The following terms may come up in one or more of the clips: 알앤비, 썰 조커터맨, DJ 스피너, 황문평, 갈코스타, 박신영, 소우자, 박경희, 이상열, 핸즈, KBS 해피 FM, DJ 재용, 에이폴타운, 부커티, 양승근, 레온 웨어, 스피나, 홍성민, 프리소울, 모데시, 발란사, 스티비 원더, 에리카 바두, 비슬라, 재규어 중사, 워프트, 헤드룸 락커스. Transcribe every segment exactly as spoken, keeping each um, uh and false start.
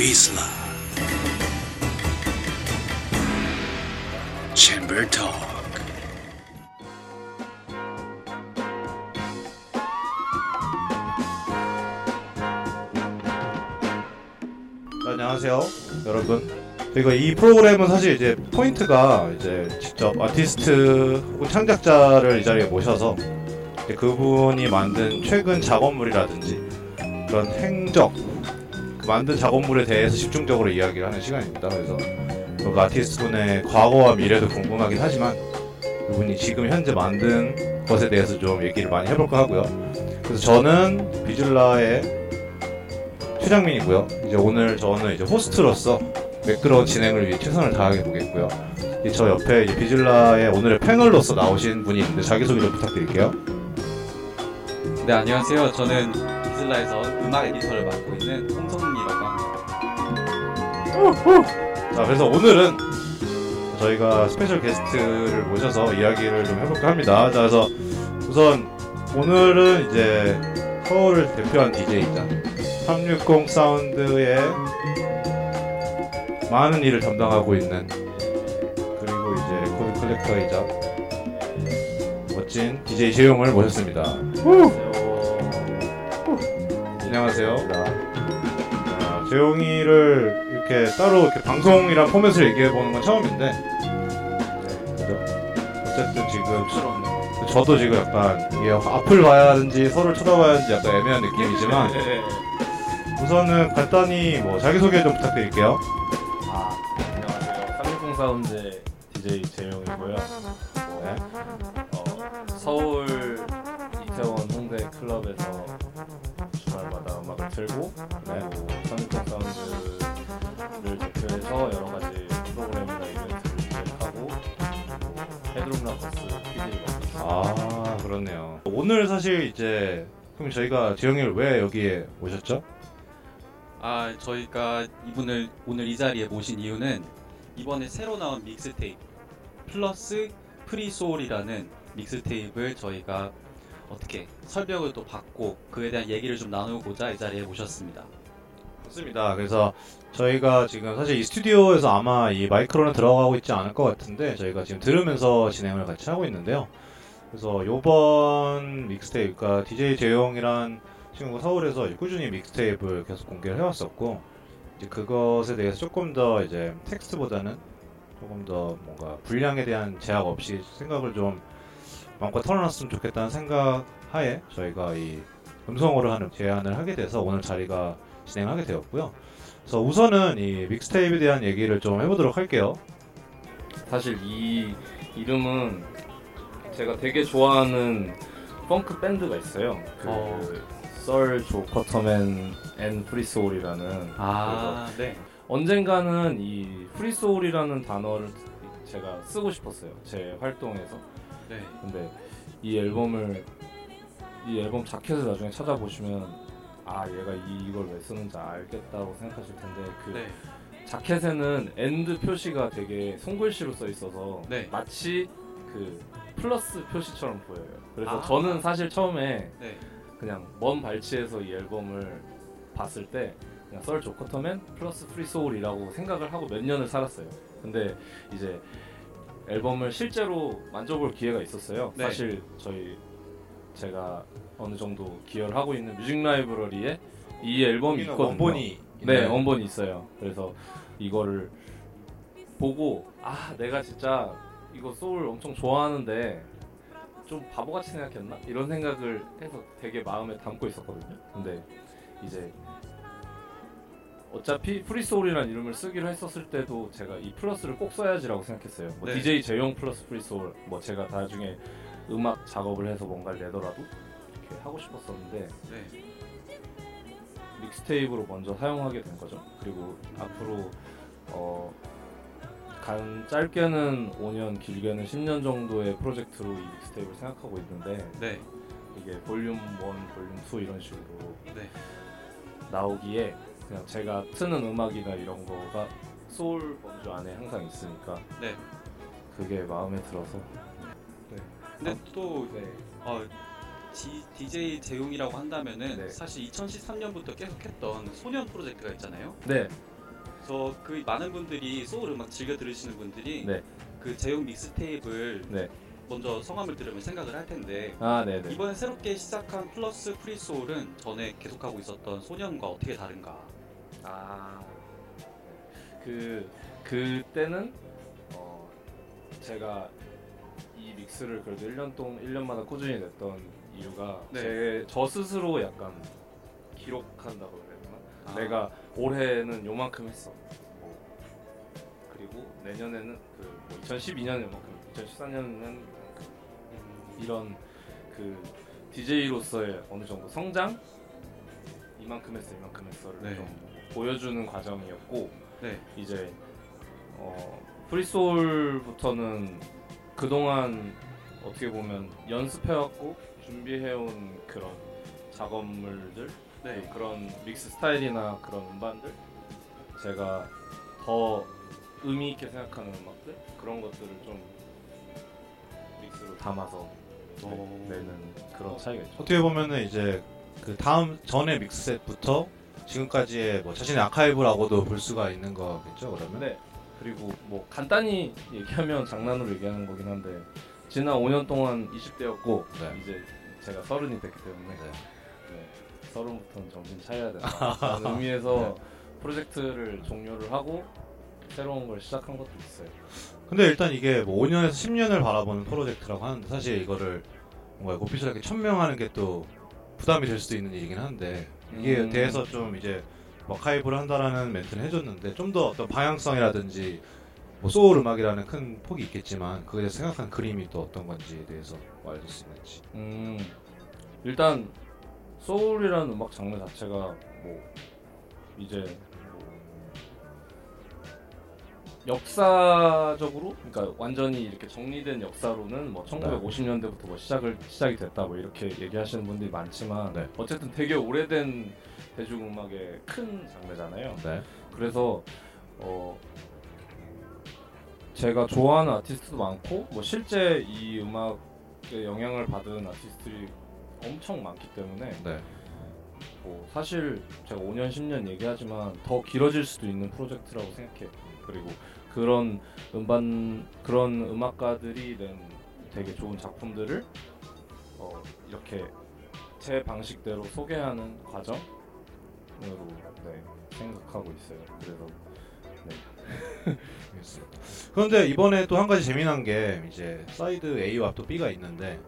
비슬라, 챔버톡. 안녕하세요, 여러분. 그리고 이 프로그램은 사실 이제 포인트가 이제 직접 아티스트 혹은 창작자를 이 자리에 모셔서 그분이 만든 최근 작업물이라든지 그런 행적, 그 만든 작업물에 대해서 집중적으로 이야기를 하는 시간입니다. 그래서 그 아티스트분의 과거와 미래도 궁금하긴 하지만 그분이 지금 현재 만든 것에 대해서 좀 얘기를 많이 해볼까 하고요. 그래서 저는 비즐라의 최장민이고요. 이제 오늘 저는 이제 호스트로서 매끄러운 진행을 위해 최선을 다하게 보겠고요. 저 옆에 이제 비즐라의 오늘의 패널로서 나오신 분이 있는데 자기소개 좀 부탁드릴게요. 네, 안녕하세요. 저는 비즐라에서 음악 에디터를 맡고 있는 홍성민이라고 합니다. 자, 그래서 오늘은 저희가 스페셜 게스트를 모셔서 이야기를 좀 해볼까 합니다. 자, 그래서 우선 오늘은 이제 서울을 대표한 디제이이자 삼백육십 사운드의 많은 일을 담당하고 있는, 그리고 이제 코드 컬렉터이자 멋진 디제이 재용을 모셨습니다. 후! 안녕하세요. 아, 재용이를 이렇게 따로 이렇게 방송이랑 포맷을 얘기해보는 건 처음인데, 그죠? 어쨌든 지금 저도 지금 약간 이게 앞을 봐야 하는지 서로를 쳐다봐야 하는지 약간 애매한 느낌이지만 우선은 간단히 뭐 자기소개 좀 부탁드릴게요. 사운드 디제이 재명이고요. 네. 어, 서울 이태원 홍대 클럽에서 주말마다 음악을 틀고, 그리고 삼백육십 사운드를 대표해서 여러 가지 프로그램이나 이벤트를 기획하고, 헤드룸 락커스 피디를 맡고 있습니다. 아, 그렇네요. 오늘 사실 이제 그럼 저희가 재영이를 왜 여기에 오셨죠? 아, 저희가 이분을 오늘 이 자리에 모신 이유는 이번에 새로 나온 믹스테이프 플러스 프리소울이라는 믹스테이프를 저희가 어떻게 설명을 또 받고 그에 대한 얘기를 좀 나누고자 이 자리에 모셨습니다. 좋습니다. 그래서 저희가 지금 사실 이 스튜디오에서 아마 이 마이크로는 들어가고 있지 않을 것 같은데 저희가 지금 들으면서 진행을 같이 하고 있는데요. 그래서 요번 믹스테이프, 그러니까 디제이 재용이란 친구가 서울에서 꾸준히 믹스테이프를 계속 공개를 해왔었고, 그것에 대해서 조금 더 이제 텍스트보다는 조금 더 뭔가 분량에 대한 제약 없이 생각을 좀 마음껏 털어놨으면 좋겠다는 생각 하에 저희가 이 음성으로 하는 제안을 하게 돼서 오늘 자리가 진행하게 되었고요. 그래서 우선은 이 믹스테이프에 대한 얘기를 좀 해보도록 할게요. 사실 이 이름은 제가 되게 좋아하는 펑크 밴드가 있어요. 그... 어... 썰 조커터맨 앤 프리소울이라는. 아, 네. 언젠가는 이 프리소울이라는 단어를 제가 쓰고 싶었어요, 제 활동에서. 네. 근데 이 앨범을 이 앨범 자켓을 나중에 찾아보시면 아, 얘가 이, 이걸 왜 쓰는지 알겠다고 생각하실 텐데, 그 네. 자켓에는 엔드 표시가 되게 손글씨로 써 있어서 네. 마치 그 플러스 표시처럼 보여요. 그래서 아. 저는 사실 처음에 네. 그냥 먼 발치에서 이 앨범을 봤을 때 그냥 썰 조커터맨 플러스 프리소울이라고 생각을 하고 몇 년을 살았어요. 근데 이제 앨범을 실제로 만져볼 기회가 있었어요. 네. 사실 저희 제가 어느 정도 기여를 하고 있는 뮤직 라이브러리에 이 앨범이 있거든요. 원본이 네, 원본이 있어요. 그래서 이거를 보고 아, 내가 진짜 이거 소울 엄청 좋아하는데 좀 바보같이 생각했나? 이런 생각을 해서 되게 마음에 담고 있었거든요. 근데 이제 어차피 프리소울이라는 이름을 쓰기로 했었을 때도 제가 이 플러스를 꼭 써야지라고 생각했어요. 뭐 네. 디제이 재용 플러스 프리소울, 뭐 제가 나중에 음악 작업을 해서 뭔가를 내더라도 이렇게 하고 싶었었는데 네. 믹스테이프로 먼저 사용하게 된 거죠. 그리고 앞으로 어. 간 짧게는 오 년, 길게는 십 년 정도의 프로젝트로 이 믹스테이프를 생각하고 있는데 네. 이게 볼륨 일, 볼륨 이 이런 식으로 네. 나오기에 그냥 제가 트는 음악이나 이런 거가 소울 범주 안에 항상 있으니까 네. 그게 마음에 들어서 네. 근데 아, 또 네. 어, 디, 디제이 재용이라고 한다면은 네. 사실 이천십삼 년부터 계속했던 소년 프로젝트가 있잖아요. 네. 저 그 많은 분들이 소울 음악 즐겨 들으시는 분들이 네. 그 재용 믹스테이프를 네. 먼저 성함을 들으면 생각을 할 텐데 아, 이번에 새롭게 시작한 플러스 프리소울은 전에 계속하고 있었던 소년과 어떻게 다른가? 아, 그 그때는 어, 제가 이 믹스를 그래도 일 년 동안 일 년마다 꾸준히 냈던 이유가 네. 제, 저 스스로 약간 기록한다고 해야 되나? 아. 내가 올해는 요만큼 했어. 뭐. 그리고 내년에는 그 뭐 이천십이 년에 요만큼. 이천십사 년은 이런 그 디제이로서의 어느 정도 성장? 이만큼 했어, 이만큼 했어를 네. 좀 보여주는 과정이었고 네. 이제 어, 프리소울부터는 그동안 어떻게 보면 연습해왔고 준비해온 그런 작업물들 네. 그런 믹스 스타일이나 그런 음반들 제가 더 의미있게 생각하는 음악들 그런 것들을 좀 담아서 어... 내는 그런 차이가 있죠. 어떻게 보면은 이제 그 다음 전의 믹스셋부터 지금까지의 뭐 자신의 아카이브라고도 볼 수가 있는 거겠죠, 그러면? 네. 그리고 뭐 간단히 얘기하면 장난으로 얘기하는 거긴 한데 지난 오 년 동안 이십 대였고 네. 이제 제가 서른이 됐기 때문에 네. 네. 서른부터는 정신 차려야 된다. 그런 의미에서 네. 프로젝트를 종료를 하고 새로운 걸 시작한 것도 있어요. 근데 일단 이게 뭐 오 년에서 십 년을 바라보는 프로젝트라고 하는데 사실 이거를 뭔가 오피셜하게 천명하는 게 또 부담이 될 수도 있는 일이긴 한데 이게 음. 대해서 좀 이제 아카이브를 한다라는 멘트를 해줬는데 좀 더 어떤 방향성이라든지 뭐 소울 음악이라는 큰 폭이 있겠지만 그거에 대해서 생각한 그림이 또 어떤 건지에 대해서 알려줄 수 있는지. 음 일단 소울이라는 음악 장르 자체가 뭐 이제 역사적으로, 그러니까 완전히 이렇게 정리된 역사로는 뭐 천구백오십 년대부터 뭐 시작을 시작이 됐다 뭐 이렇게 얘기하시는 분들이 많지만 네. 어쨌든 되게 오래된 대중음악의 큰 장르잖아요. 네. 그래서 어 제가 좋아하는 아티스트도 많고 뭐 실제 이 음악에 영향을 받은 아티스트들이 엄청 많기 때문에 네. 뭐 사실 제가 오 년 십 년 얘기하지만 더 길어질 수도 있는 프로젝트라고 생각해요. 그리고 그런 음반 그런 음악가들이 낸 되게 좋은 작품들을 어, 이렇게 제 방식대로 소개하는 과정으로 네, 생각하고 있어요. 그래서 네. 그런데 이번에 또 한 가지 재미난 게 이제 사이드 A와 또 B가 있는데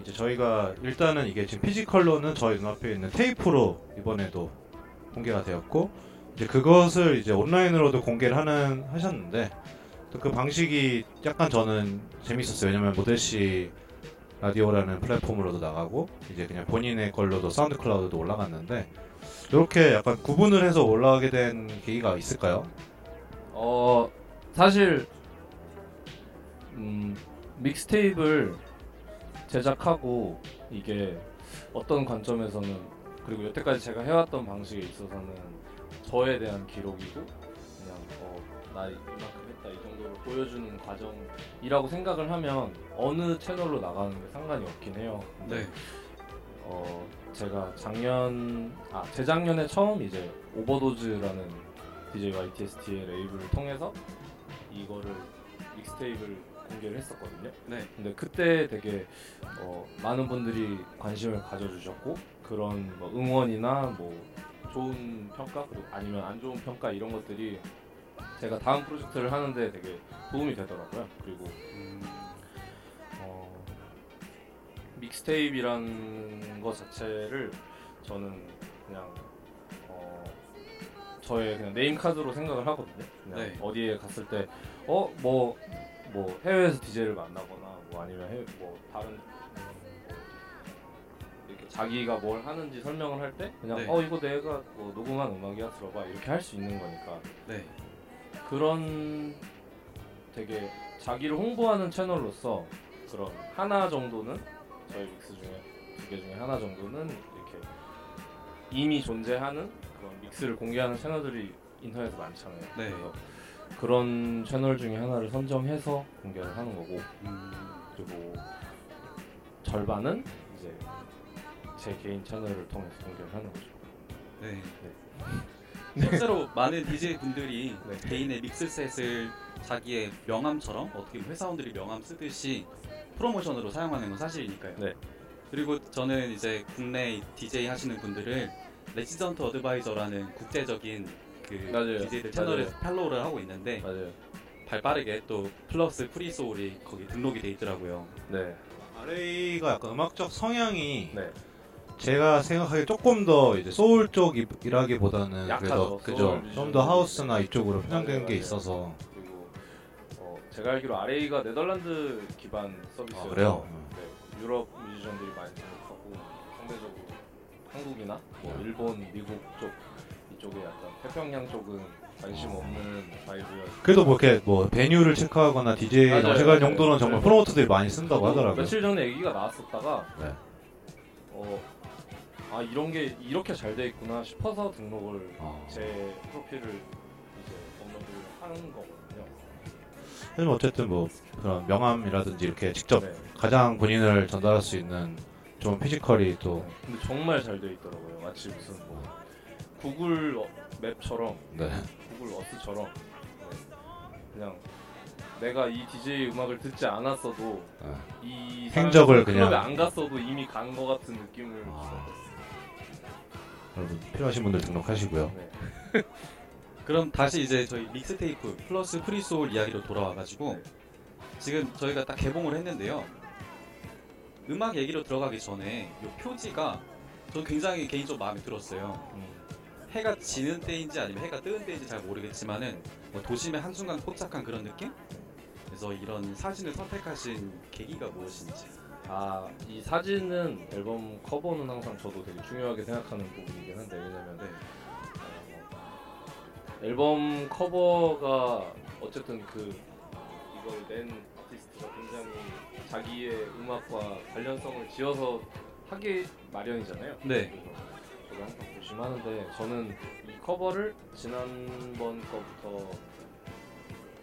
이제 저희가 일단은 이게 지금 피지컬로는 저희 눈앞에 있는 테이프로 이번에도 공개가 되었고. 이제 그것을 이제 온라인으로도 공개를 하는 하셨는데 또 그 방식이 약간 저는 재밌었어요. 왜냐면 모데시 라디오라는 플랫폼으로도 나가고 이제 그냥 본인의 걸로도 사운드 클라우드도 올라갔는데 이렇게 약간 구분을 해서 올라가게 된 계기가 있을까요? 어 사실 음, 믹스테이프를 제작하고 이게 어떤 관점에서는 그리고 여태까지 제가 해왔던 방식에 있어서는 저에 대한 기록이고 그냥 어, 나 이만큼 했다 이 정도로 보여주는 과정이라고 생각을 하면 어느 채널로 나가는 게 상관이 없긴 해요. 네. 어 제가 작년 아 재작년에 처음 이제 오버도즈라는 디제이 와이티에스티의 레이블을 통해서 이거를 믹스테이프를 공개를 했었거든요. 네. 근데 그때 되게 어, 많은 분들이 관심을 가져주셨고 그런 뭐 응원이나 뭐 좋은 평가 그리고 아니면 안 좋은 평가 이런 것들이 제가 다음 프로젝트를 하는데 되게 도움이 되더라고요. 그리고 음, 어, 믹스테이프라는 것 자체를 저는 그냥 어, 저의 그냥 네임 카드로 생각을 하거든요. 그냥 네. 어디에 갔을 때 어 뭐 뭐 해외에서 디제이를 만나거나 뭐 아니면 해외, 뭐 다른 자기가 뭘 하는지 설명을 할 때 그냥 네. 어 이거 내가 뭐 녹음한 음악이야 들어봐 이렇게 할 수 있는 거니까 네. 그런 되게 자기를 홍보하는 채널로서 그런 하나 정도는 저희 믹스 중에 두 개 중에 하나 정도는 이렇게 이미 존재하는 그런 믹스를 공개하는 채널들이 인터넷에 많잖아요. 네. 그래서 그런 채널 중에 하나를 선정해서 공개를 하는 거고 음. 그리고 절반은 이제 제 개인 채널을 통해서 공개를 하는 거죠. 네. 네. 실제로 많은 디제이 분들이 네. 개인의 믹스셋을 자기의 명함처럼 어떻게 회사원들이 명함 쓰듯이 프로모션으로 사용하는 건 사실이니까요. 네. 그리고 저는 이제 국내 디제이 하시는 분들을 레지던트 어드바이저라는 국제적인 그 맞아요. 디제이들 채널에서 맞아요. 팔로우를 하고 있는데 맞아요. 발빠르게 또 플러스 프리소울이 거기 등록이 돼 있더라고요. 네. 알에이가 약간 음악적 성향이 네. 제가 생각하기에 조금 더 이제 소울 쪽이라기보다는 약하죠. 그죠. 좀 더 하우스나 이쪽으로 편향된 네, 게 있어서. 그리고 어, 제가 알기로 알에이가 네덜란드 기반 서비스예요. 아, 그래요? 네, 유럽 뮤지션들이 많이 하고 상대적으로 한국이나 뭐 일본, 미국 쪽 이쪽에 약간 태평양 쪽은 관심 없는 바이브였어요. 그래도 뭐 이렇게 뭐 베뉴를 체크하거나 디제이 정식할 정도는 정말 네. 프로모터들이 많이 쓴다고 하더라고요. 며칠 전에 얘기가 나왔었다가. 네. 어, 아 이런 게 이렇게 잘 돼 있구나 싶어서 등록을 아. 제 프로필을 이제 업로드를 하는 거거든요. 하지만 어쨌든 뭐 그런 명함이라든지 이렇게 직접 네. 가장 본인을 전달할 수 있는 좀 피지컬이 또. 근데 정말 잘 돼 있더라고요. 마치 무슨 뭐 구글 어, 맵처럼, 네. 구글 어스처럼 네. 그냥. 내가 이 디제이 음악을 듣지 않았어도 아. 이 행적을 그냥 클럽에 안 갔어도 이미 간 것 같은 느낌을 아. 여러분 필요하신 분들 등록하시고요. 네. 그럼 다시 이제 저희 믹스테이프 플러스 프리소울 이야기로 돌아와가지고 네. 지금 저희가 딱 개봉을 했는데요. 음악 얘기로 들어가기 전에 이 표지가 저는 굉장히 개인적으로 마음에 들었어요. 음. 해가 지는 때인지 아니면 해가 뜨는 때인지 잘 모르겠지만은 뭐 도심의 한순간 포착한 그런 느낌? 그래서 이런 사진을 선택하신 계기가 무엇인지. 아, 이 사진은 앨범 커버는 항상 저도 되게 중요하게 생각하는 부분이긴 한데 왜냐면 네. 앨범 커버가 어쨌든 그 이걸 낸 아티스트가 굉장히 자기의 음악과 관련성을 지어서 하기 마련이잖아요. 네. 저도 항상 조심하는데 저는 이 커버를 지난번 거부터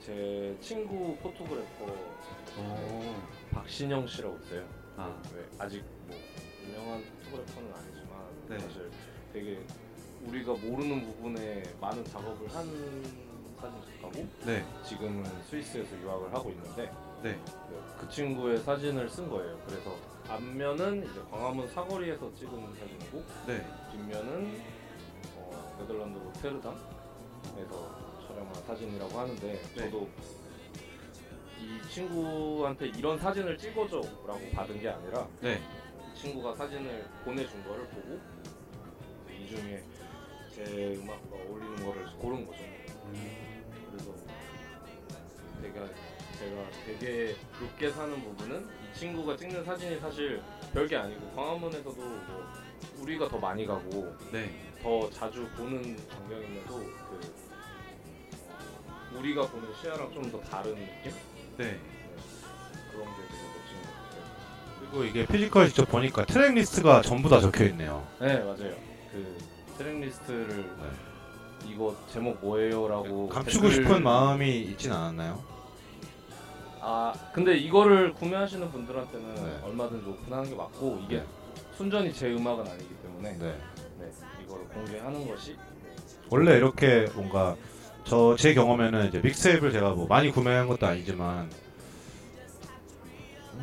제 친구 포토그래퍼 박신영 씨라고 있어요. 아. 네, 아직 뭐 유명한 포토그래퍼는 아니지만 네. 사실 되게 우리가 모르는 부분에 많은 작업을 한 사진작가고 네. 지금은 스위스에서 유학을 하고 있는데 네. 그 친구의 사진을 쓴 거예요. 그래서 앞면은 이제 광화문 사거리에서 찍은 사진이고 네. 뒷면은 어, 네덜란드 로테르담에서 사진이라고 하는데 네. 저도 이 친구한테 이런 사진을 찍어줘 라고 받은 게 아니라 네. 이 친구가 사진을 보내준 거를 보고 이 중에 제 음악과 어울리는 거를 고른 거죠. 음. 그래서 제가, 제가 되게 높게 사는 부분은 이 친구가 찍는 사진이 사실 별게 아니고 광화문에서도 뭐 우리가 더 많이 가고 네. 더 자주 보는 광경인데도 그 우리가 보는 시야랑 좀 더 다른 느낌? 네. 네. 그런 게 되게 멋진 것 같아요. 그리고 이게 피지컬 직접 보니까 트랙 리스트가 전부 다 적혀 있네요. 네, 맞아요. 그 트랙 리스트를 네. 이거 제목 뭐예요라고 감추고 댓글... 싶은 마음이 있진 않았나요? 아, 근데 이거를 구매하시는 분들한테는 네. 얼마든지 오픈하는 게 맞고 이게 네. 순전히 제 음악은 아니기 때문에 네. 네. 이거를 공개하는 것이 원래 이렇게 뭔가 저 제 경험에는 이제 믹스테이프를 제가 뭐 많이 구매한 것도 아니지만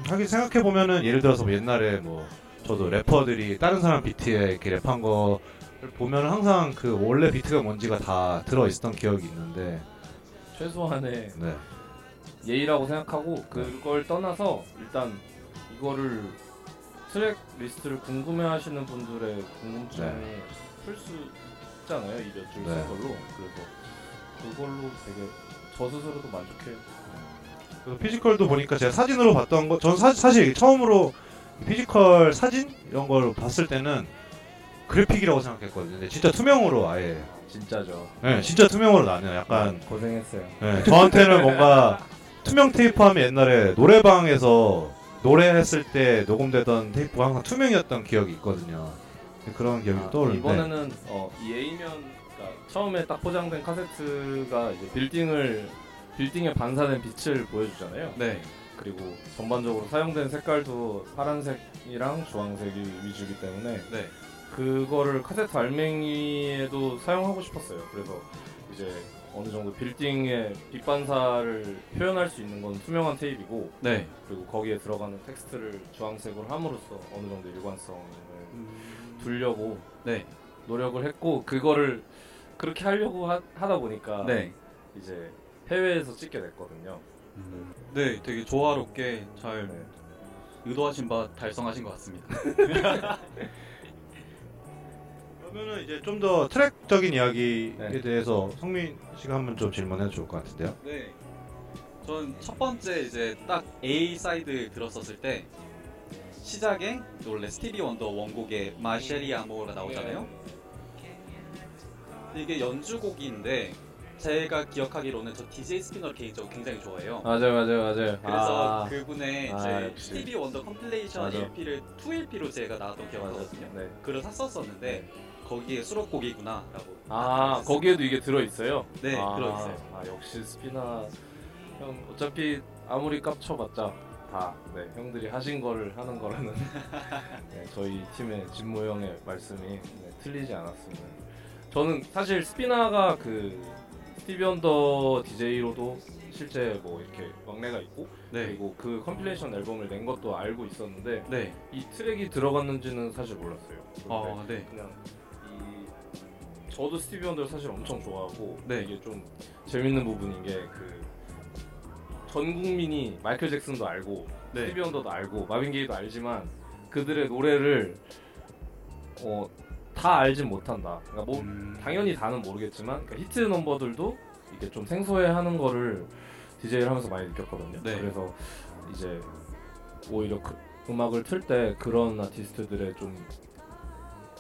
하긴 생각해 보면은 예를 들어서 뭐 옛날에 뭐 저도 래퍼들이 다른 사람 비트에 이렇게 랩한 거를 보면은 항상 그 원래 비트가 뭔지가 다 들어 있었던 기억이 있는데 최소한의 네. 예의라고 생각하고 그걸 떠나서 일단 이거를 트랙 리스트를 궁금해하시는 분들의 궁금증을 네. 풀 수 있잖아요. 이 몇 줄 쓴 네. 걸로 그래서. 그걸로 되게 저 스스로도 만족해요. 그 피지컬도 보니까 제가 사진으로 봤던 거, 전 사, 사실 처음으로 피지컬 사진 이런 걸 봤을 때는 그래픽이라고 생각했거든요. 근데 진짜 투명으로 아예. 진짜죠. 네, 진짜 투명으로 나네요. 약간 고생했어요. 네, 저한테는 뭔가 투명 테이프하면 옛날에 노래방에서 노래했을 때 녹음되던 테이프가 항상 투명이었던 기억이 있거든요. 그런 기억이 아, 떠오르는데 이번에는 어, 이 A면 처음에 딱 포장된 카세트가 이제 빌딩을 빌딩에 반사된 빛을 보여주잖아요. 네. 그리고 전반적으로 사용된 색깔도 파란색이랑 주황색이 위주이기 때문에 네. 그거를 카세트 알맹이에도 사용하고 싶었어요. 그래서 이제 어느 정도 빌딩의 빛반사를 표현할 수 있는 건 투명한 테이프고, 네. 그리고 거기에 들어가는 텍스트를 주황색으로 함으로써 어느 정도 일관성을 음... 두려고 네. 노력을 했고, 그거를 그렇게 하려고 하, 하다 보니까 네. 이제 해외에서 찍게 됐거든요. 음... 네, 되게 조화롭게 잘 네. 의도하신 바 달성하신 것 같습니다. 그러면은 이제 좀 더 트랙적인 이야기에 네. 대해서 성민 씨가 한번 좀 질문해도 좋을 것 같은데요. 네, 전 첫 번째 이제 딱 A 사이드 들었었을 때 시작에 원래 스티비 원더 원곡의 마셸이 아모가 나오잖아요. 이게 연주곡인데 제가 기억하기로는 저 디제이 스피너 개인적으로 굉장히 좋아해요. 맞아요, 맞아요, 맞아요. 그래서 아~ 그분의 이제 아, 스티비 원더 컴필레이션 맞아. 이피를 투 이피로 제가 나왔던 기억이 나거든요. 네. 그걸 샀었었는데. 거기에 수록곡이구나 라고. 아 거기에도 이게 들어있어요? 네 아, 들어있어요. 아 역시 스피나 형 어차피 아무리 깝쳐봤자 다 네, 형들이 하신 거를 하는 거라는 네, 저희 팀의 진모 형의 말씀이 네, 틀리지 않았습니다. 저는 사실 스피나가 그 스티비 원더 디제이로도 실제 뭐 이렇게 막내가 있고 네. 그리고 그 컴필레이션 앨범을 낸 것도 알고 있었는데 네. 이 트랙이 들어갔는지는 사실 몰랐어요. 아 네. 그냥 저도 스티비 원더를 사실 엄청 좋아하고 네. 이게 좀 재밌는 부분인 게 그 전 국민이 마이클 잭슨도 알고 네. 스티비 원더도 알고 마빈 게이도 알지만 그들의 노래를 어, 다 알진 못한다. 그러니까 뭐 음... 당연히 다는 모르겠지만 그러니까 히트 넘버들도 이게 좀 생소해하는 거를 디제이를 하면서 많이 느꼈거든요. 네. 그래서 이제 오히려 그 음악을 틀 때 그런 아티스트들의 좀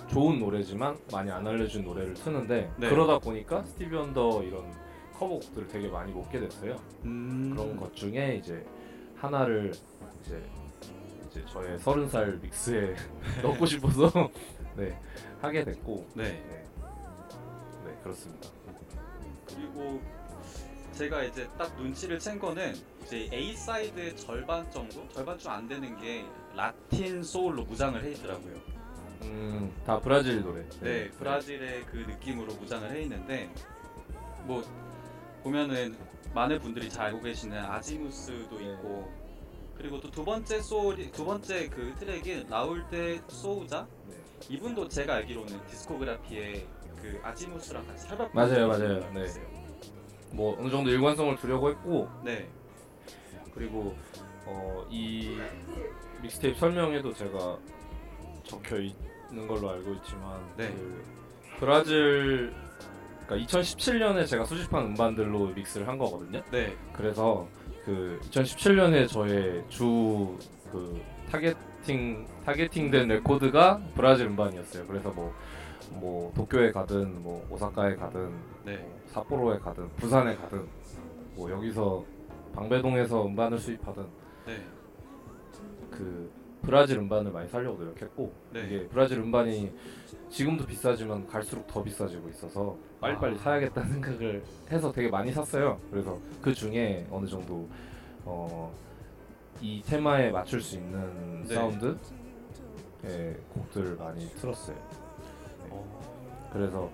좋은 노래지만 많이 안 알려준 노래를 트는데 네. 그러다 보니까 스티비 원더 이런 커버곡들을 되게 많이 먹게 됐어요. 음... 그런 것 중에 이제 하나를 이제, 이제 저의 서른 살 믹스에 넣고 싶어서 네, 하게 됐고 네. 네. 네 그렇습니다. 그리고 제가 이제 딱 눈치를 챈 거는 이제 A 사이드의 절반 정도, 절반 좀 안 되는 게 라틴 소울로 무장을 해 있더라고요. 음, 다 브라질 노래. 네, 네, 브라질의 그 느낌으로 무장을 해 있는데 뭐 보면은 많은 분들이 잘 알고 계시는 아지무스도 있고 그리고 또 두 번째 소울이 두 번째 그 트랙이 나올 때 소우자 네. 이분도 제가 알기로는 디스코그래피의 그 아지무스랑 같이 협업. 맞아요, 맞아요. 네. 뭐 어느 정도 일관성을 두려고 했고. 네. 그리고 어, 이 믹스테이프 설명에도 제가 적혀 있는 걸로 알고 있지만 네. 그 브라질 그러니까 이천십칠 년에 제가 수집한 음반들로 믹스를 한 거거든요. 네. 그래서 그 이천십칠 년에 저의 주 그 타겟팅 타겟팅된 레코드가 브라질 음반이었어요. 그래서 뭐 뭐 도쿄에 가든 뭐 오사카에 가든 네. 뭐 삿포로에 가든 부산에 가든 뭐 여기서 방배동에서 음반을 수입하든 네. 그 브라질 음반을 많이 살려고 노력했고 네. 이게 브라질 음반이 지금도 비싸지만 갈수록 더 비싸지고 있어서 빨리빨리 아. 사야겠다는 생각을 해서 되게 많이 샀어요. 그래서 그 중에 어느 정도 어, 이 테마에 맞출 수 있는 네. 사운드의 곡들을 많이 틀었어요. 네. 어. 그래서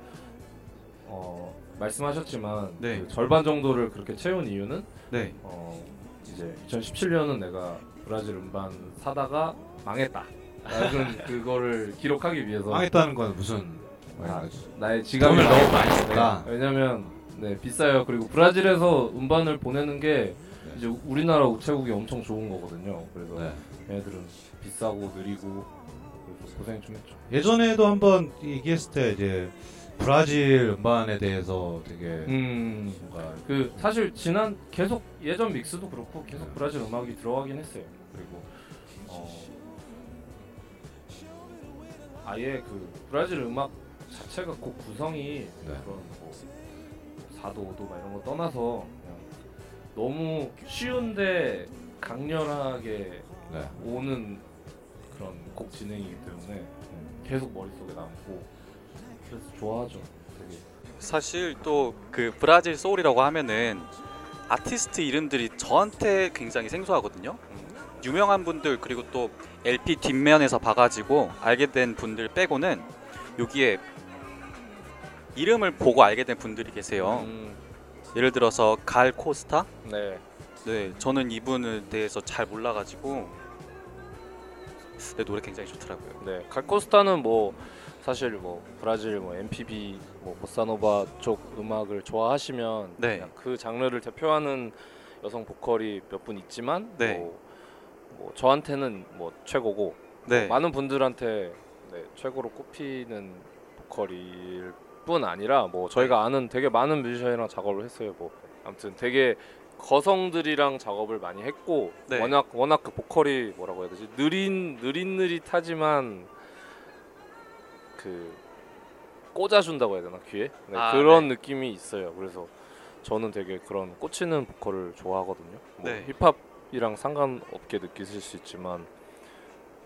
어, 말씀하셨지만 네. 그 절반 정도를 그렇게 채운 이유는 네. 어, 이제 이천십칠 년은 내가 브라질 음반 사다가 망했다. 나는 그거를 기록하기 위해서 망했다는 건 무슨 아, 나의 지갑을 너무 많이 썼다. 왜냐면 네 비싸요. 그리고 브라질에서 음반을 보내는 게 네. 이제 우리나라 우체국이 엄청 좋은 거거든요. 그래서 네. 얘네들은 비싸고 느리고 고생 좀 했죠. 예전에도 한번 얘기했을 때 이제 브라질 음반에 대해서 되게 음, 그 사실 지난 계속 예전 믹스도 그렇고 계속 브라질 음악이 들어가긴 했어요. 그리고 어, 아예 그 브라질 음악 자체가 곡 구성이 네. 그런 뭐 사도 오도 막 이런 거 떠나서 그냥 너무 쉬운데 강렬하게 네. 오는 그런 곡 진행이기 때문에 계속 머릿속에 남고 그래서 좋아하죠. 되게. 사실 또 그 브라질 소울이라고 하면은 아티스트 이름들이 저한테 굉장히 생소하거든요. 유명한 분들 그리고 또 엘피 뒷면에서 봐가지고 알게 된 분들 빼고는 여기에 이름을 보고 알게 된 분들이 계세요. 음. 예를 들어서 갈코스타. 네. 네, 저는 이분에 대해서 잘 몰라가지고 네, 노래 굉장히 좋더라고요. 네, 갈코스타는 뭐 사실 뭐 브라질 뭐 엠피비 뭐 보사노바 쪽 음악을 좋아하시면 네. 그 장르를 대표하는 여성 보컬이 몇 분 있지만 네. 뭐, 뭐 저한테는 뭐 최고고 네. 뭐 많은 분들한테 네, 최고로 꼽히는 보컬일 뿐 아니라 뭐 저희가 아는 되게 많은 뮤지션이랑 작업을 했어요. 뭐 아무튼 되게 거성들이랑 작업을 많이 했고 네. 워낙 워낙 그 보컬이 뭐라고 해야 되지, 느린 느릿느릿하지만 그 꽂아준다고 해야 되나, 귀에 네, 아, 그런 네. 느낌이 있어요. 그래서 저는 되게 그런 꽂히는 보컬을 좋아하거든요. 뭐 네. 힙합이랑 상관없게 느끼실 수 있지만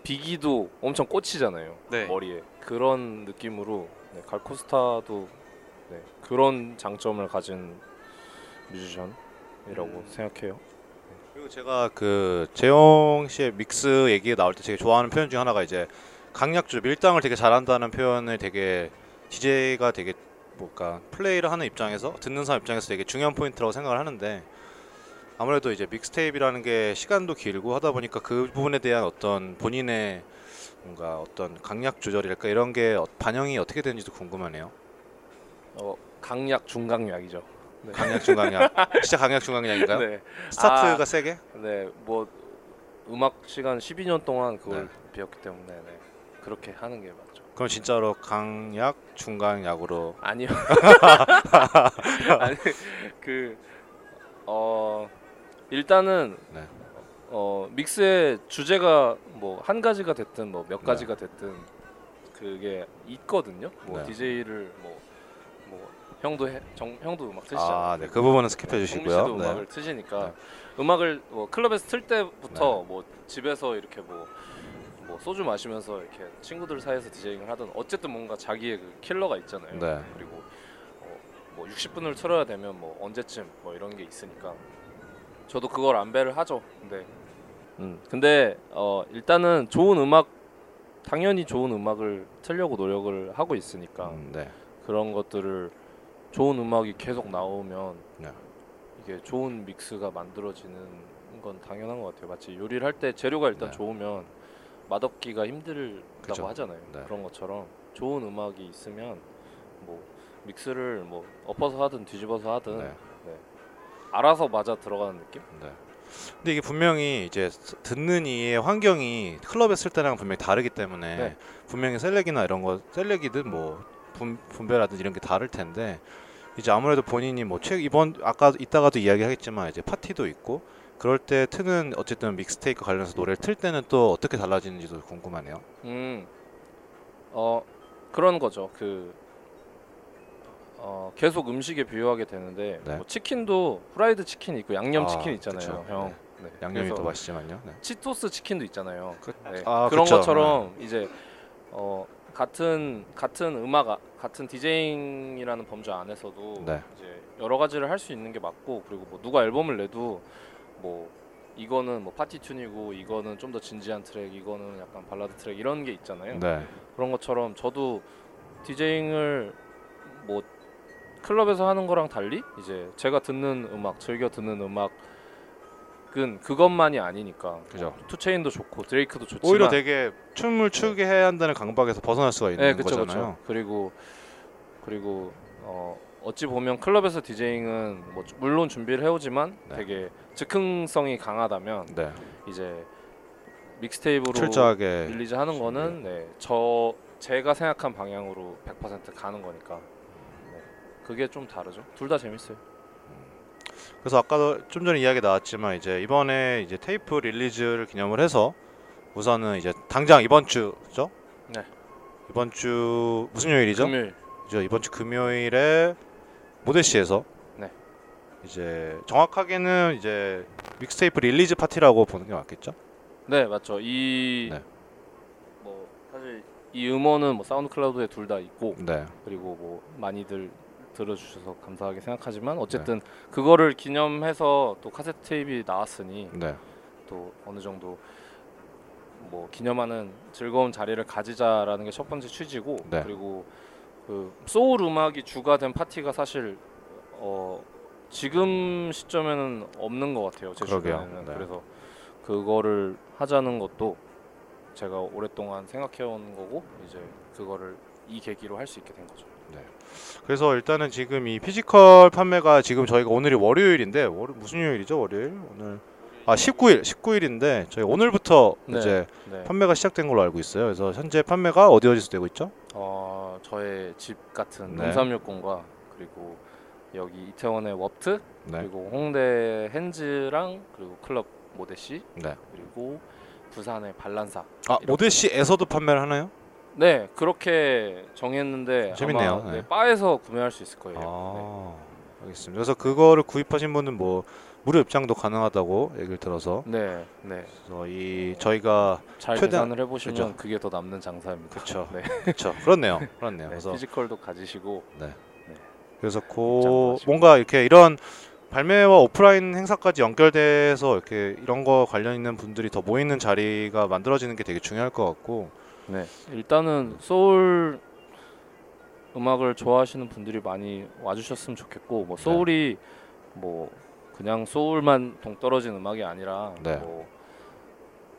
비기도 엄청 꽂히잖아요. 네. 머리에 그런 느낌으로 네, 갈코스타도 네, 그런 장점을 가진 뮤지션. 이라고 생각해요. 그리고 제가 그 재용 씨의 믹스 얘기 나올 때 되게 좋아하는 표현 중 하나가 이제 강약주 밀당을 되게 잘한다는 표현을 되게 디제이가 되게 뭘까 플레이를 하는 입장에서 듣는 사람 입장에서 되게 중요한 포인트라고 생각을 하는데 아무래도 이제 믹스테이프라는 게 시간도 길고 하다 보니까 그 부분에 대한 어떤 본인의 뭔가 어떤 강약 조절이랄까 이런 게 반영이 어떻게 되는지도 궁금하네요. 어 강약 중강약이죠. 네. 강약 중강약 진짜 강약 중강약인가요? 네. 스타트가 아, 세게? 네, 뭐 음악 시간 십이 년 동안 그걸 네. 배웠기 때문에 네. 그렇게 하는 게 맞죠. 그럼 진짜로 강약 중강약으로? 아니요. 아니 그 어 일단은 네. 어 믹스의 주제가 뭐 한 가지가 됐든 뭐 몇 가지가 네. 됐든 그게 있거든요. 뭐 네. 디제이를 뭐 형도 해, 정, 형도 음악 트시잖아요. 아, 네. 그 부분은 스킵해 네, 주시고요. 형도 네. 음악을 트시니까 네. 음악을 뭐 클럽에서 틀 때부터 네. 뭐 집에서 이렇게 뭐, 뭐 소주 마시면서 이렇게 친구들 사이에서 디제잉을 하든 어쨌든 뭔가 자기의 그 킬러가 있잖아요. 네. 그리고 어, 뭐 육십 분을 틀어야 되면 뭐 언제쯤 뭐 이런 게 있으니까 저도 그걸 안배를 하죠. 근데 음. 근데 어, 일단은 좋은 음악 당연히 좋은 음악을 틀려고 노력을 하고 있으니까 음, 네. 그런 것들을 좋은 음악이 계속 나오면 네. 이게 좋은 믹스가 만들어지는 건 당연한 것 같아요. 마치 요리를 할 때 재료가 일단 네. 좋으면 맛없기가 힘들다고 그쵸. 하잖아요. 네. 그런 것처럼 좋은 음악이 있으면 뭐 믹스를 뭐 엎어서 하든 뒤집어서 하든 네. 네. 알아서 맞아 들어가는 느낌? 네. 근데 이게 분명히 이제 듣는 이의 환경이 클럽에 쓸 때랑 분명히 다르기 때문에 네. 분명히 셀렉이나 이런 거 셀렉이든 뭐 분배라든지 이런 게 다를 텐데 이제 아무래도 본인이 뭐 최 이번 아까 이따가도 이야기하겠지만 이제 파티도 있고 그럴 때 트는 어쨌든 믹스테이크 관련해서 노래를 틀 때는 또 어떻게 달라지는지도 궁금하네요. 음, 어 그런 거죠. 그 어, 계속 음식에 비유하게 되는데 네. 뭐 치킨도 후라이드 치킨 있고 양념 아, 치킨 있잖아요, 그쵸. 형. 네. 네. 양념이 더 맛있지만요. 네. 치토스 치킨도 있잖아요. 그, 네. 아, 그런 그쵸. 것처럼 네. 이제 어. 같은 같은 음악 같은 디제잉이라는 범주 안에서도 네. 이제 여러 가지를 할 수 있는 게 맞고 그리고 뭐 누가 앨범을 내도 뭐 이거는 뭐 파티 튠이고 이거는 좀 더 진지한 트랙 이거는 약간 발라드 트랙 이런 게 있잖아요. 네. 그런 것처럼 저도 디제잉을 뭐 클럽에서 하는 거랑 달리 이제 제가 듣는 음악 즐겨 듣는 음악 은 그것만이 아니니까 그죠. 뭐, 투체인도 좋고 드레이크도 좋지만 오히려 되게 춤을 추게 네. 해야 한다는 강박에서 벗어날 수가 있는 네, 그쵸, 거잖아요. 그쵸. 그리고 그리고 어, 어찌 보면 클럽에서 디제잉은 뭐, 물론 준비를 해오지만 네. 되게 즉흥성이 강하다면 네. 이제 믹스테이프로 철저하게 릴리즈하는 거는 네. 저 제가 생각한 방향으로 백 퍼센트 가는 거니까 네. 그게 좀 다르죠. 둘 다 재밌어요. 그래서 아까도 좀 전에 이야기 나왔지만 이제 이번에 이제 테이프 릴리즈를 기념을 해서 우선은 이제 당장 이번 주죠? 네. 이번 주 무슨 요일이죠? 금요일. 이제 이번 주 금요일에 모데시에서 네. 이제 정확하게는 이제 믹스테이프 릴리즈 파티라고 보는 게 맞겠죠? 네, 맞죠. 이 네. 뭐 사실 이 음원은 뭐 사운드 클라우드에 둘 다 있고 네. 그리고 뭐 많이들 들어주셔서 감사하게 생각하지만 어쨌든 네. 그거를 기념해서 또 카세트 테이프가 나왔으니 네. 또 어느 정도 뭐 기념하는 즐거운 자리를 가지자라는 게 첫 번째 취지고 네. 그리고 그 소울 음악이 주가 된 파티가 사실 어 지금 시점에는 없는 것 같아요. 제 주변에는. 네. 그래서 그거를 하자는 것도 제가 오랫동안 생각해온 거고 이제 그거를 이 계기로 할 수 있게 된 거죠. 네. 그래서 일단은 지금 이 피지컬 판매가 지금 저희가 오늘이 월요일인데 월, 무슨 요일이죠? 월요일? 오늘 아 십구 일, 십구 일인데 저희 오늘부터 네, 이제 네. 판매가 시작된 걸로 알고 있어요. 그래서 현재 판매가 어디 어디서 되고 있죠? 어, 저의 집 같은 네. 공삼육공과 그리고 여기 이태원의 워프트 네. 그리고 홍대 핸즈랑 그리고 클럽 모데시 네. 그리고 부산의 발란사. 아 모데시에서도 판매를 하나요? 네 그렇게 정했는데 재밌네요. 아마, 네. 네, 바에서 구매할 수 있을 거예요. 아, 네. 알겠습니다. 그래서 그거를 구입하신 분은 뭐 무료 입장도 가능하다고 얘기를 들어서 네, 네. 그래서 이 저희가 잘 최대한 계산을 해보시면 그렇죠. 그게 더 남는 장사입니다. 그렇죠, 네. 그렇죠. 그렇네요, 그렇네요. 네, 그래서 피지컬도 가지시고 네. 네. 그래서 고 뭔가 이렇게 이런 발매와 오프라인 행사까지 연결돼서 이렇게 이런 거 관련 있는 분들이 더 모이는 자리가 만들어지는 게 되게 중요할 것 같고. 네, 일단은 소울 음악을 좋아하시는 분들이 많이 와주셨으면 좋겠고, 뭐 소울이 네. 뭐 그냥 소울만 동떨어진 음악이 아니라, 네. 뭐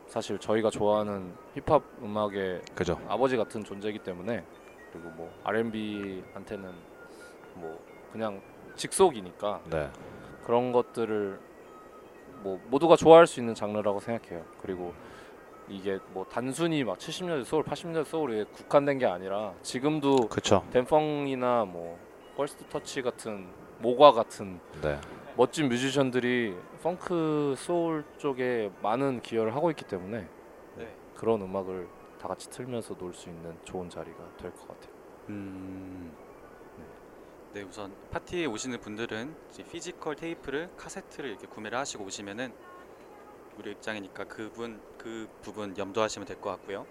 사실 저희가 좋아하는 힙합 음악의 그죠. 아버지 같은 존재이기 때문에, 그리고 뭐 알앤비한테는 뭐 그냥 직속이니까 네. 그런 것들을 뭐 모두가 좋아할 수 있는 장르라고 생각해요. 그리고 이게 뭐 단순히 막 칠십 년대 소울, 팔십 년대 소울에 국한된 게 아니라 지금도 그쵸. 댄펑이나 뭐 퍼스트 터치 같은 모과 같은 네. 멋진 뮤지션들이 펑크 소울 쪽에 많은 기여를 하고 있기 때문에 네. 그런 음악을 다 같이 틀면서 놀 수 있는 좋은 자리가 될 것 같아요. 음... 네. 네, 우선 파티에 오시는 분들은 이제 피지컬 테이프를 카세트를 이렇게 구매를 하시고 오시면은. 우리 입장이니까 그분 그 부분 염두하시면 될 것 같고요.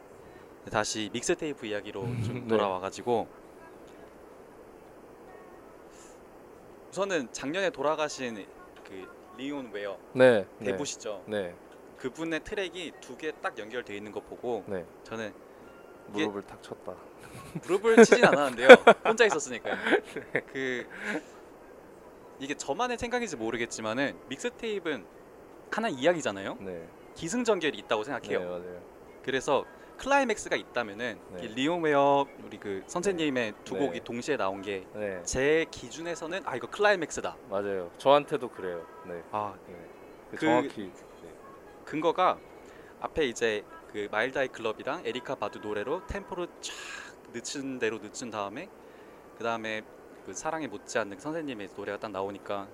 다시 믹스테이프 이야기로 좀 돌아와가지고 우선은 작년에 돌아가신 그 레온 웨어 네, 대부시죠. 네. 그분의 트랙이 두 개 딱 연결되어 있는 거 보고 네. 저는 무릎을 탁 쳤다. 무릎을 치진 않았는데요. 혼자 있었으니까요. 그 이게 저만의 생각인지 모르겠지만은 믹스테이프는 하나의 이야기잖아요. 네. 기승전결이 있다고 생각해요. 네, 맞아요. 그래서 클라이맥스가 있다면은 네. 레온 웨어 우리 그 선생님의 두 네. 곡이 동시에 나온 게 제 네. 기준에서는 아 이거 클라이맥스다. 맞아요. 저한테도 그래요. 네. 아 네. 그 그 정확히 네. 근거가 앞에 이제 그 마일다이 클럽이랑 에리카 바두 노래로 템포를 쫙 늦춘 대로 늦춘 다음에 그 다음에 그 사랑에 못지않는 선생님의 노래가 딱 나오니까.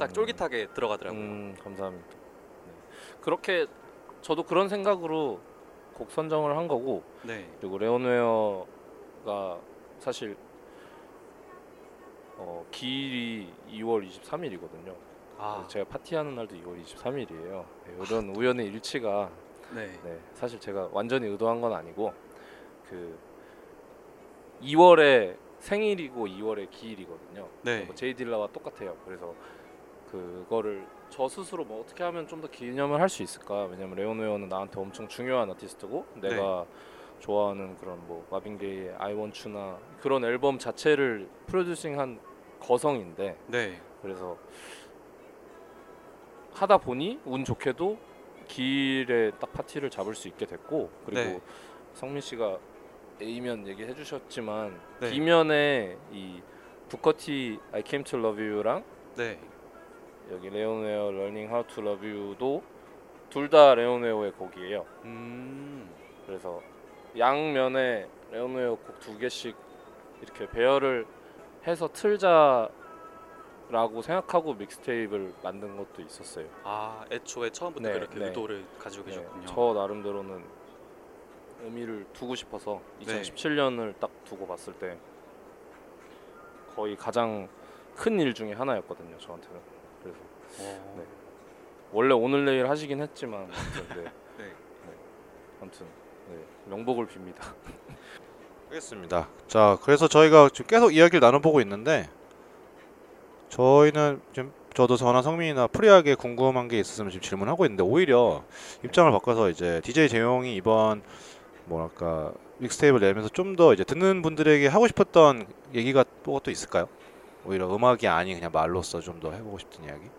딱 쫄깃하게 들어가더라고요. 음, 감사합니다. 네. 그렇게 저도 그런 생각으로 곡 선정을 한 거고 네. 그리고 레온 웨어가 사실 어, 기일이 이월 이십삼일이거든요. 아. 제가 파티하는 날도 이월 이십삼일이에요. 네, 이런 아. 우연의 일치가 네. 네, 사실 제가 완전히 의도한 건 아니고 그 이월에 생일이고 이월에 기일이거든요. 네. 제이 딜라와 똑같아요. 그래서 그거를 저 스스로 뭐 어떻게 하면 좀 더 기념을 할 수 있을까? 왜냐면 레온 웨어는 나한테 엄청 중요한 아티스트고 내가 네. 좋아하는 그런 뭐 마빈 게이의 I Want You나 그런 앨범 자체를 프로듀싱한 거성인데 네. 그래서 하다 보니 운 좋게도 기일에 딱 파티를 잡을 수 있게 됐고 그리고 네. 성민 씨가 A면 얘기해 주셨지만 네. B면에 이 부커티 I Came to Love You랑 네. 여기 레온 웨어 Learning How to Love You도 둘 다 레온 웨어의 곡이에요. 음. 그래서 양면에 레온 웨어 곡 두 개씩 이렇게 배열을 해서 틀자라고 생각하고 믹스테이프를 만든 것도 있었어요. 아, 애초에 처음부터 네, 그렇게 네. 의도를 가지고 네. 계셨군요. 저 나름대로는 의미를 두고 싶어서 네. 이천십칠년을 딱 두고 봤을 때 거의 가장 큰 일 중에 하나였거든요, 저한테는. 그래서 네. 원래 오늘 내일 하시긴 했지만 아무튼, 네. 네. 네. 아무튼 네. 명복을 빕니다. 알겠습니다. 자, 그래서 저희가 지금 계속 이야기를 나눠보고 있는데 저희는 지금 저도 저나 성민이나 프리하게 궁금한 게 있었으면 지금 질문하고 있는데, 오히려 입장을 바꿔서 이제 디제이 재용이 이번 뭐랄까 믹스테이프를 내면서 좀 더 이제 듣는 분들에게 하고 싶었던 얘기가 뭐가 또 있을까요? 오히려 음악이 아닌 그냥 말로써 좀 더 해보고 싶은 이야기?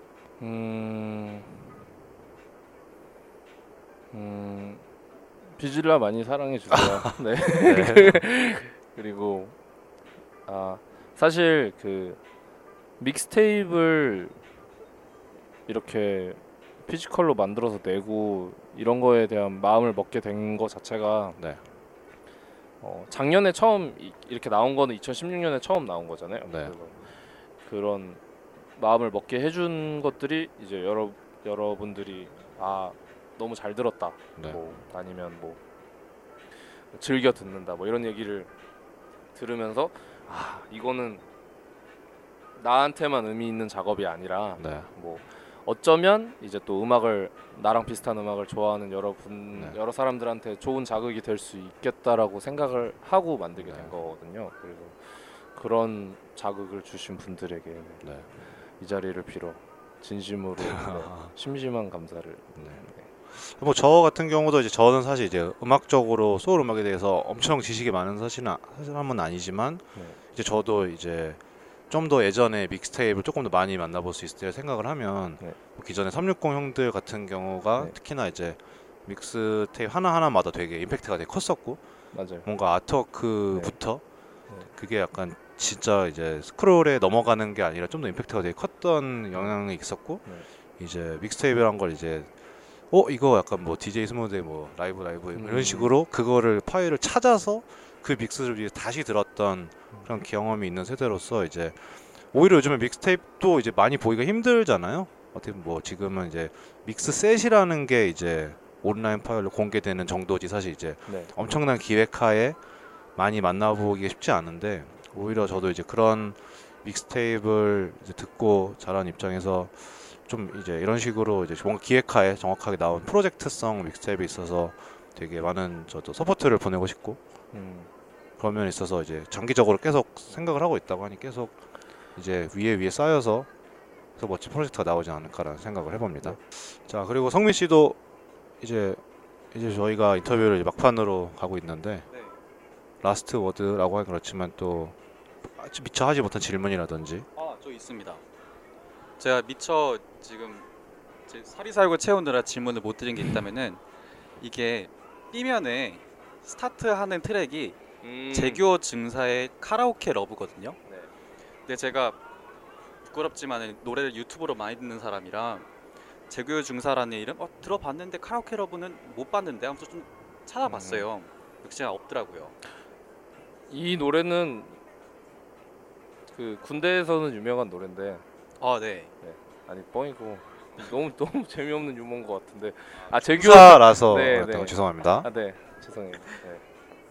음... 음... 비슬라 많이 사랑해주세요. 네. 네. 그리고 아 사실 그 믹스테이프를 이렇게 피지컬로 만들어서 내고 이런 거에 대한 마음을 먹게 된 거 자체가 네. 어, 작년에 처음 이, 이렇게 나온 거는 이천십육 년에 처음 나온 거잖아요. 네. 그런 마음을 먹게 해준 것들이 이제 여러, 여러분들이 아 너무 잘 들었다 네. 뭐 아니면 뭐 즐겨 듣는다 뭐 이런 얘기를 들으면서 아 이거는 나한테만 의미 있는 작업이 아니라 네. 뭐 어쩌면 이제 또 음악을 나랑 비슷한 음악을 좋아하는 여러분 네. 여러 사람들한테 좋은 자극이 될 수 있겠다라고 생각을 하고 만들게 네. 된 거거든요. 그래서 그런 자극을 주신 분들에게 네. 이 자리를 빌어 진심으로 네. 심심한 감사를. 네. 네. 뭐 저 같은 경우도 이제 저는 사실 이제 음악적으로 소울 음악에 대해서 엄청 지식이 많은 사실은 사람은 아니지만 네. 이제 저도 이제 좀 더 예전에 믹스테이프를 조금 더 많이 만나볼 수 있을 때 생각을 하면 네. 기존에 삼육공 형들 같은 경우가 네. 특히나 이제 믹스테이프 하나하나마다 되게 임팩트가 되게 컸었고 맞아요. 뭔가 아트워크부터 네. 네. 그게 약간 진짜 이제 스크롤에 넘어가는 게 아니라 좀 더 임팩트가 되게 컸던 영향이 있었고 네. 이제 믹스테이프란 걸 이제 어? 이거 약간 뭐 디제이 스무드의 뭐 라이브 라이브 음. 이런 식으로 그거를 파일을 찾아서 그 믹스를 위해 다시 들었던 그런 경험이 있는 세대로서 이제 오히려 요즘에 믹스테이프도 이제 많이 보기가 힘들잖아요. 어떻게 뭐 지금은 이제 믹스 셋이라는 게 이제 온라인 파일로 공개되는 정도지 사실 이제 네. 엄청난 기획하에 많이 만나보기 쉽지 않은데 오히려 저도 이제 그런 믹스테이프를 이제 듣고 자란 입장에서 좀 이제 이런 식으로 이제 뭔가 기획하에 정확하게 나온 프로젝트성 믹스테이프에 있어서 되게 많은 저도 서포트를 보내고 싶고 음. 그런 면에 있어서 이제 장기적으로 계속 생각을 하고 있다고 하니 계속 이제 위에 위에 쌓여서 그래서 멋진 프로젝트가 나오지 않을까라는 생각을 해봅니다. 네. 자 그리고 성민 씨도 이제 이제 저희가 인터뷰를 이제 막판으로 가고 있는데 네. 라스트 워드라고 하긴 그렇지만 또 미처 하지 못한 질문이라든지 아 저 있습니다. 제가 미처 지금 제 사리사욕을 채우느라 질문을 못 드린 게 있다면은 이게 B면에 스타트하는 트랙이 음. 재규어 중사의 카라오케 러브거든요. 네. 근데 제가 부끄럽지만 노래를 유튜브로 많이 듣는 사람이라 재규어 중사라는 이름 어, 들어봤는데 카라오케 러브는 못 봤는데 아무튼 좀 찾아봤어요. 음. 역시나 없더라고요. 이 노래는 그 군대에서는 유명한 노래인데 아, 네. 네. 아니 뻥이고 너무 너무 재미없는 유머인 것 같은데 아 재규어라서 네, 네. 죄송합니다. 아, 네. 죄송해요. 네.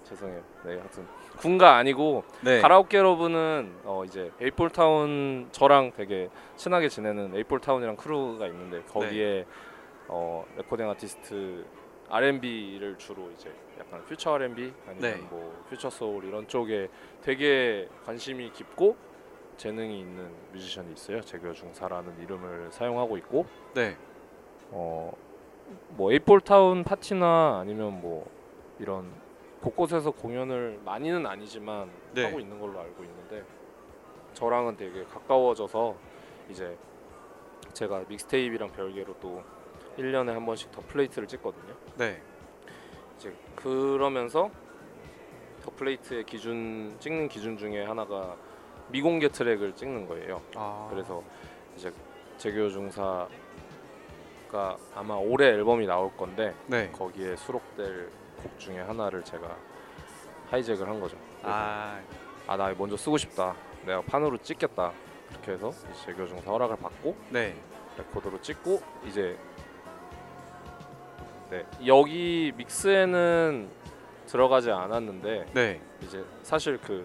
죄송해요. 네, 하여튼 군가 아니고 네. 가라오케 러브는 어 이제 에이폴타운 저랑 되게 친하게 지내는 에이폴타운이랑 크루가 있는데 거기에 네. 어 레코딩 아티스트 알앤비를 주로 이제 약간 퓨처 알앤비 아니면 네. 뭐 퓨처 소울 이런 쪽에 되게 관심이 깊고 재능이 있는 뮤지션이 있어요. 재규어 중사라는 이름을 사용하고 있고 네. 어 뭐 에이폴타운 파티나 아니면 뭐 이런 곳곳에서 공연을 많이는 아니지만 네. 하고 있는 걸로 알고 있는데 저랑은 되게 가까워져서 이제 제가 믹스테이프랑 별개로 또 일 년에 한 번씩 더 플레이트를 찍거든요. 네. 이제 그러면서 더 플레이트의 기준 찍는 기준 중에 하나가 미공개 트랙을 찍는 거예요. 아. 그래서 이제 재규어 중사 아마 올해 앨범이 나올 건데 네. 거기에 수록될 곡 중에 하나를 제가 하이잭을 한 거죠. 아, 아 나 먼저 쓰고 싶다. 내가 판으로 찍겠다. 이렇게 해서 재규어 중사 허락을 받고 네. 레코더로 찍고 이제 네. 여기 믹스에는 들어가지 않았는데 네. 이제 사실 그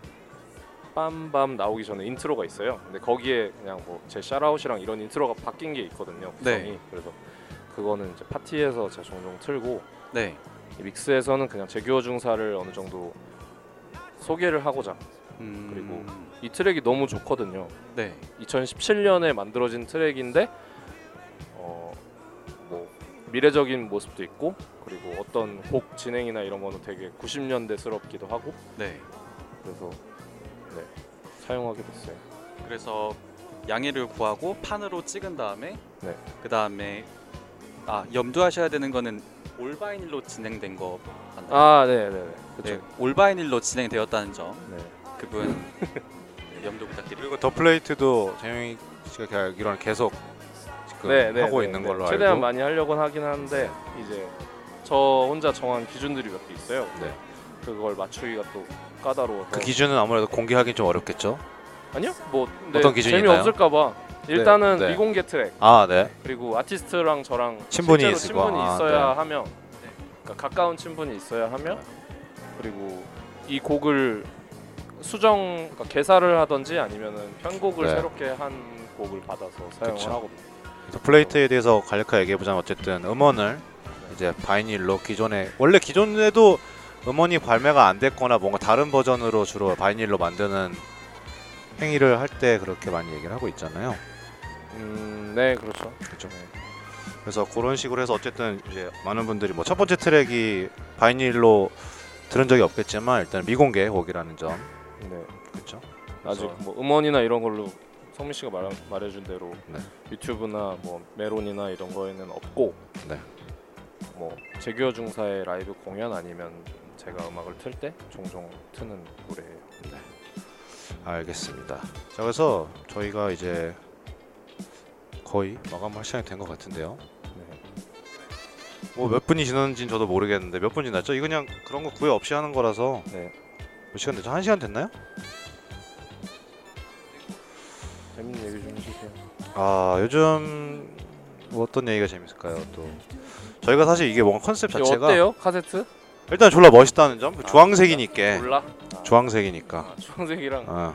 빰밤 나오기 전에 인트로가 있어요. 근데 거기에 그냥 뭐 제 샤라웃이랑 이런 인트로가 바뀐 게 있거든요. 구성이. 네. 그래서 그거는 이제 파티에서 제가 종종 틀고 네. 믹스에서는 그냥 재규어 중사를 어느 정도 소개를 하고자 음... 그리고 이 트랙이 너무 좋거든요. 네. 이천십칠 년에 만들어진 트랙인데 어, 뭐 미래적인 모습도 있고 그리고 어떤 곡 진행이나 이런 거는 되게 구십 년대스럽기도 하고. 네. 그래서 네, 사용하게 됐어요. 그래서 양해를 구하고 판으로 찍은 다음에 네. 그 다음에 아 염두하셔야 되는 거는 올바이닐로 진행된 거 맞나요? 아 네네네. 네, 올바이닐로 진행되었다는 점. 네. 그분 네, 염두 부탁드립니다. 그리고 더 플레이트도 재용이 씨가 알기로는 계속 지금 네, 하고 네, 있는 네, 걸로 네. 알고. 최대한 많이 하려고 하긴 하는데 이제 저 혼자 정한 기준들이 몇 개 있어요. 네. 그걸 맞추기가 또 까다로워서. 그 기준은 아무래도 공개하기 좀 어렵겠죠? 아니요. 뭐 네, 어떤 기준이나요? 재미 없을까 봐. 일단은 네, 네. 미공개 트랙. 아, 네. 그리고 아티스트랑 저랑 친분이 있을 친분이 거. 있어야 아, 네. 하며. 네. 그러니까 가까운 친분이 있어야 하며. 그리고 이 곡을 수정 그러니까 개사를 하든지 아니면은 편곡을 네. 새롭게 한 곡을 받아서 사용을 그쵸. 하거든요. 그래서 플레이트에 대해서 간략하게 얘기해 보자면 어쨌든 음원을 네. 이제 바이닐로 기존에 원래 기존에도 음원이 발매가 안 됐거나 뭔가 다른 버전으로 주로 바이닐로 만드는 행위를 할 때 그렇게 많이 얘기를 하고 있잖아요. 음, 네, 그렇죠. 그렇죠. 네. 그래서 그런 식으로 해서 어쨌든 이제 많은 분들이 뭐 첫 번째 트랙이 바이닐로 들은 적이 없겠지만 일단 미공개 곡이라는 점. 네, 그렇죠. 아직 뭐 음원이나 이런 걸로 성민 씨가 말 말해준 대로 네. 유튜브나 뭐 메론이나 이런 거에는 없고. 네. 뭐 재규어 중사의 라이브 공연 아니면 제가 음악을 틀 때 종종 트는 노래예요. 네. 알겠습니다. 자, 그래서 저희가 이제 거의 마감할 시간이 된 것 같은데요. 네. 뭐 몇 분이 지났는지는 저도 모르겠는데 몇 분 지났죠? 이거 그냥 그런 거 구애 없이 하는 거라서 네. 몇 시간 됐죠? 한 시간 됐나요? 재밌는 얘기 좀 해주세요. 아, 요즘 뭐 어떤 얘기가 재밌을까요? 또 저희가 사실 이게 뭔가 컨셉 자체가 어때요? 카세트? 일단 졸라 멋있다는 점. 아, 주황색이니까. 졸라? 아, 주황색이니까. 아, 주황색이랑. 아.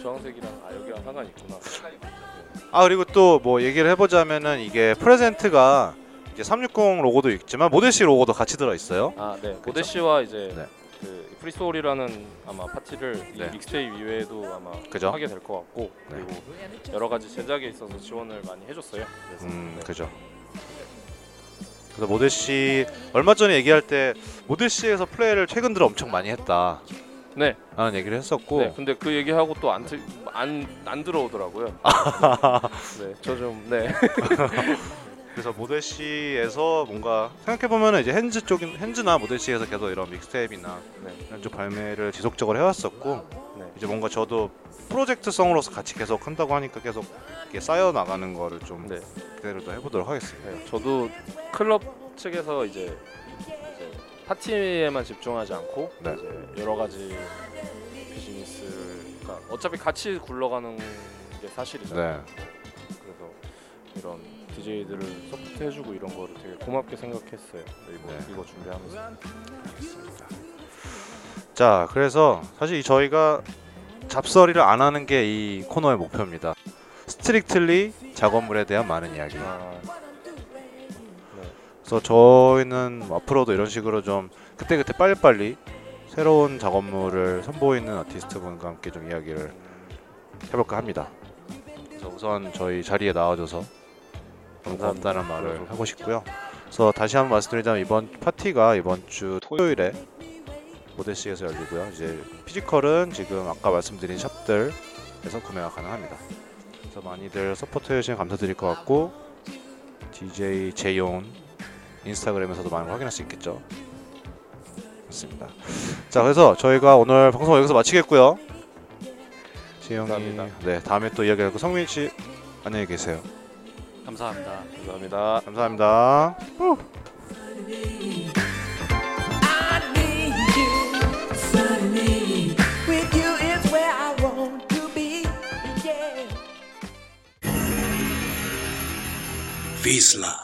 주황색이랑 아 여기랑 상관이 있구나. 아 그리고 또 뭐 얘기를 해보자면은 이게 프레젠트가 이제 삼백육십 로고도 있지만 모데시 로고도 같이 들어 있어요. 아 네. 모데시와 이제 네. 그 프리소울이라는 아마 파티를 네. 이 믹스테이프 이외에도 아마 그죠? 하게 될 것 같고 네. 그리고 여러 가지 제작에 있어서 지원을 많이 해줬어요. 그래서 음 네. 그죠. 그래서 모데시 얼마 전에 얘기할 때 모데시에서 플레이를 최근 들어 엄청 많이 했다. 네. 라는 얘기를 했었고. 네. 근데 그 얘기하고 또 안 안 안 들어오더라고요. 네. 저 좀 네. 그래서 모데시에서 뭔가 생각해 보면은 이제 핸즈 쪽인 핸즈나 모데시에서 계속 이런 믹스테이프나 네. 이런 쪽 발매를 지속적으로 해왔었고 네. 이제 뭔가 저도 프로젝트성으로서 같이 계속 한다고 하니까 계속 이렇게 쌓여 나가는 거를 좀 네. 기대를 또 해보도록 하겠습니다. 네. 저도 클럽 측에서 이제, 이제 파티에만 집중하지 않고 네. 이제 여러 가지 비즈니스, 그러니까 어차피 같이 굴러가는 게 사실이잖아요. 네. 그래서 이런 디제이들을 서포트해주고 이런 거를 되게 고맙게 생각했어요. 이거, 네. 이거 준비하면서. 알겠습니다. 자, 그래서 사실 저희가 잡설이를 안 하는 게 이 코너의 목표입니다. 스트릭틀리 작업물에 대한 많은 이야기. 아, 네. 그래서 저희는 앞으로도 이런 식으로 좀 그때그때 빨리빨리 새로운 작업물을 선보이는 아티스트분과 함께 좀 이야기를 해볼까 합니다. 그래서 우선 저희 자리에 나와줘서 너무 감사하다는 말을 하고 싶고요. 그래서 다시 한번 말씀드리자면 이번 파티가 이번 주 토요일에 모데시에서 열리고요. 이제 피지컬은 지금 아까 말씀드린 샵들에서 구매가 가능합니다. 그래서 많이들 서포트해 주시면 감사드릴 것 같고 디제이 재용 인스타그램에서도 많이 확인할 수 있겠죠. 맞습니다. 자, 그래서 저희가 오늘 방송 여기서 마치겠고요. 재용이 네 다음에 또 이야기하고 성민 씨 안녕히 계세요. 감사합니다. 감사합니다. 감사합니다. 비슬라